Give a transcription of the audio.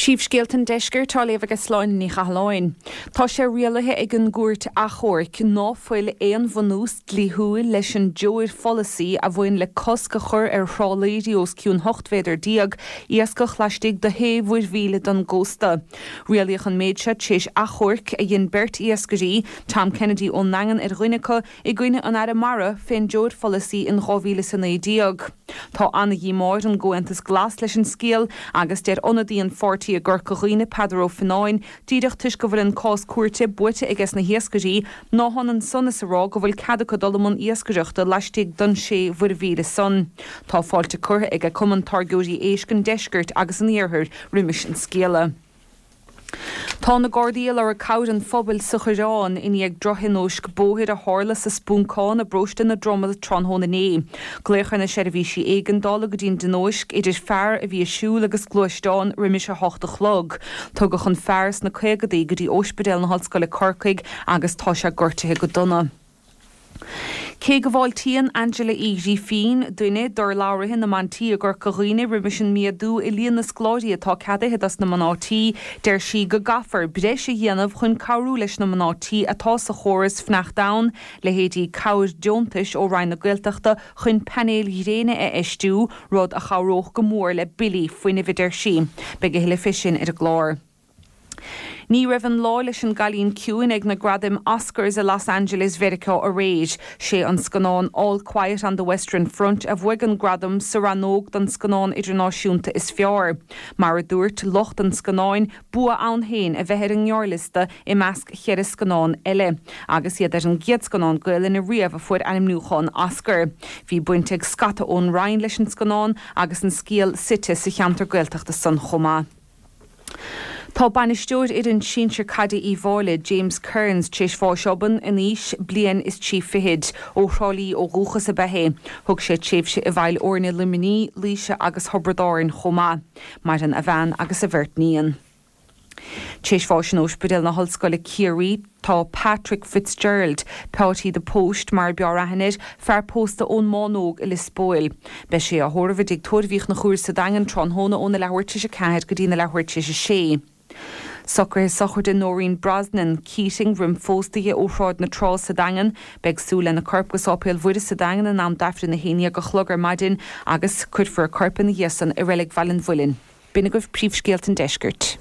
Síbhscéaltan deisgur tá léamh agus sláin ní chaláin. Tá sé rialathe ag an gúirt a chóirc ná foiil éon bhanús dlíthiúil leis an Joir Folasaí a bhain le cosca chur ar thrálaíos cún 8 diag ias go chláisteigh de héhhuiir bhíle don gcósta. Rialaíoch an méidse téis a chóirc a dhéon beirt iascarí Tom Kennedy ón nangan ar ghuinecha i gcuine an aire mara féin Joir Folasaí in 2009 diag. Tá anna dhí máir an gcuantas glas leis an scéal agus deir onadaí an 40 a gur choghine Pedro Fanain, díadach tuis go bhfuil an cás cuairte buite agus na hiascarí, ná hon an sonna sará go bhfuil cadacha dolamon iascareachta leistigh don sé bhuir bhíle son. Tá fáilte curtha ag a cumann targóirí éiscin deisgirt agus an iarthir riimiis an scéala. Tá na Gardaí ar a cad an phobail sa Ghaireán in ag drohinóisc bóthir a tharla sa spúncain a brosta na dromad tronthóna né. Gléirchar na seirbhísí éigean dála go dtíon denóisc idir fearr a bhí siúil agus glóisteán riimiis a 8 o'clock. Tugach an fearrs na chéagadaí go dtí ospidéil na hallscoile Corcaigh agus tá sé gortaithe go donna. Cé go bháil tíon Angela Eagy Finn duine dár láirithe na mantíí gur choghine riimiis an miadú i líon na scláirí atá cadaithe as na manátí deir si go gafar breis a dhéanamh chun cabhrú leis na manátí atá sa chóras fneach dain le héadí cabhair deontais ó Ryan na Gaeltachta chun penéil réine a eistú rud a chabhróch go mór le Billy faoine bhí deir si be go hiile fisin ar a gláir. Ní raibh an lá leis an Galín Ciúin ag na gradim Oscars a Los Angeles Verica a réid. Sé an scanán All Quiet on the Western Front a bhuig an gradim sa ranóg don scanán idirnáisiúnta is fearr. Mar a dúirt locht an scanáin bua an héin a bheith ar an gheorlista i measc chéad scanán eile. Agus iad ar an ghead scanán gael in a riamh a fuair animnúchán Oscar. Bhí buinte ag scata ón Ryan leis an scanán agus an scéal site sa cheantar Gaeltachta san Chomá. Tá banisteoir ar an sinsir cadaí i bháile James Kearns téis fáisiban inis blian is tí fihid ó thrálaí ó ghuachas a bethe. Thug sé téimhse i bhil orna liminí, líse agus thobradáin Chomá, mar an a bhean agus a bhirt níon. Téis fáisin ospidéil na hallscoile Curie tá Patrick Fitzgerald páirtí the Post mar bearthainid fearpósta ón mánóg i Lispóil. Be sé a thuirmh ag tuairmhíoch na chuair sa dangan tronthóna ón na lehairte cead go dtí na lehairte sé. Sochar is sochar de Noreen Brosnan Keating rim fóstaige óráid na trá sa dangan beg súla na corpgus ápéil bhuiide sa dangan an am dafra na héine go chlogar maidin agus chuirfar corpan na hiesan i relic Valenvolin. Bina goibh príomhscéaltan deisgirt.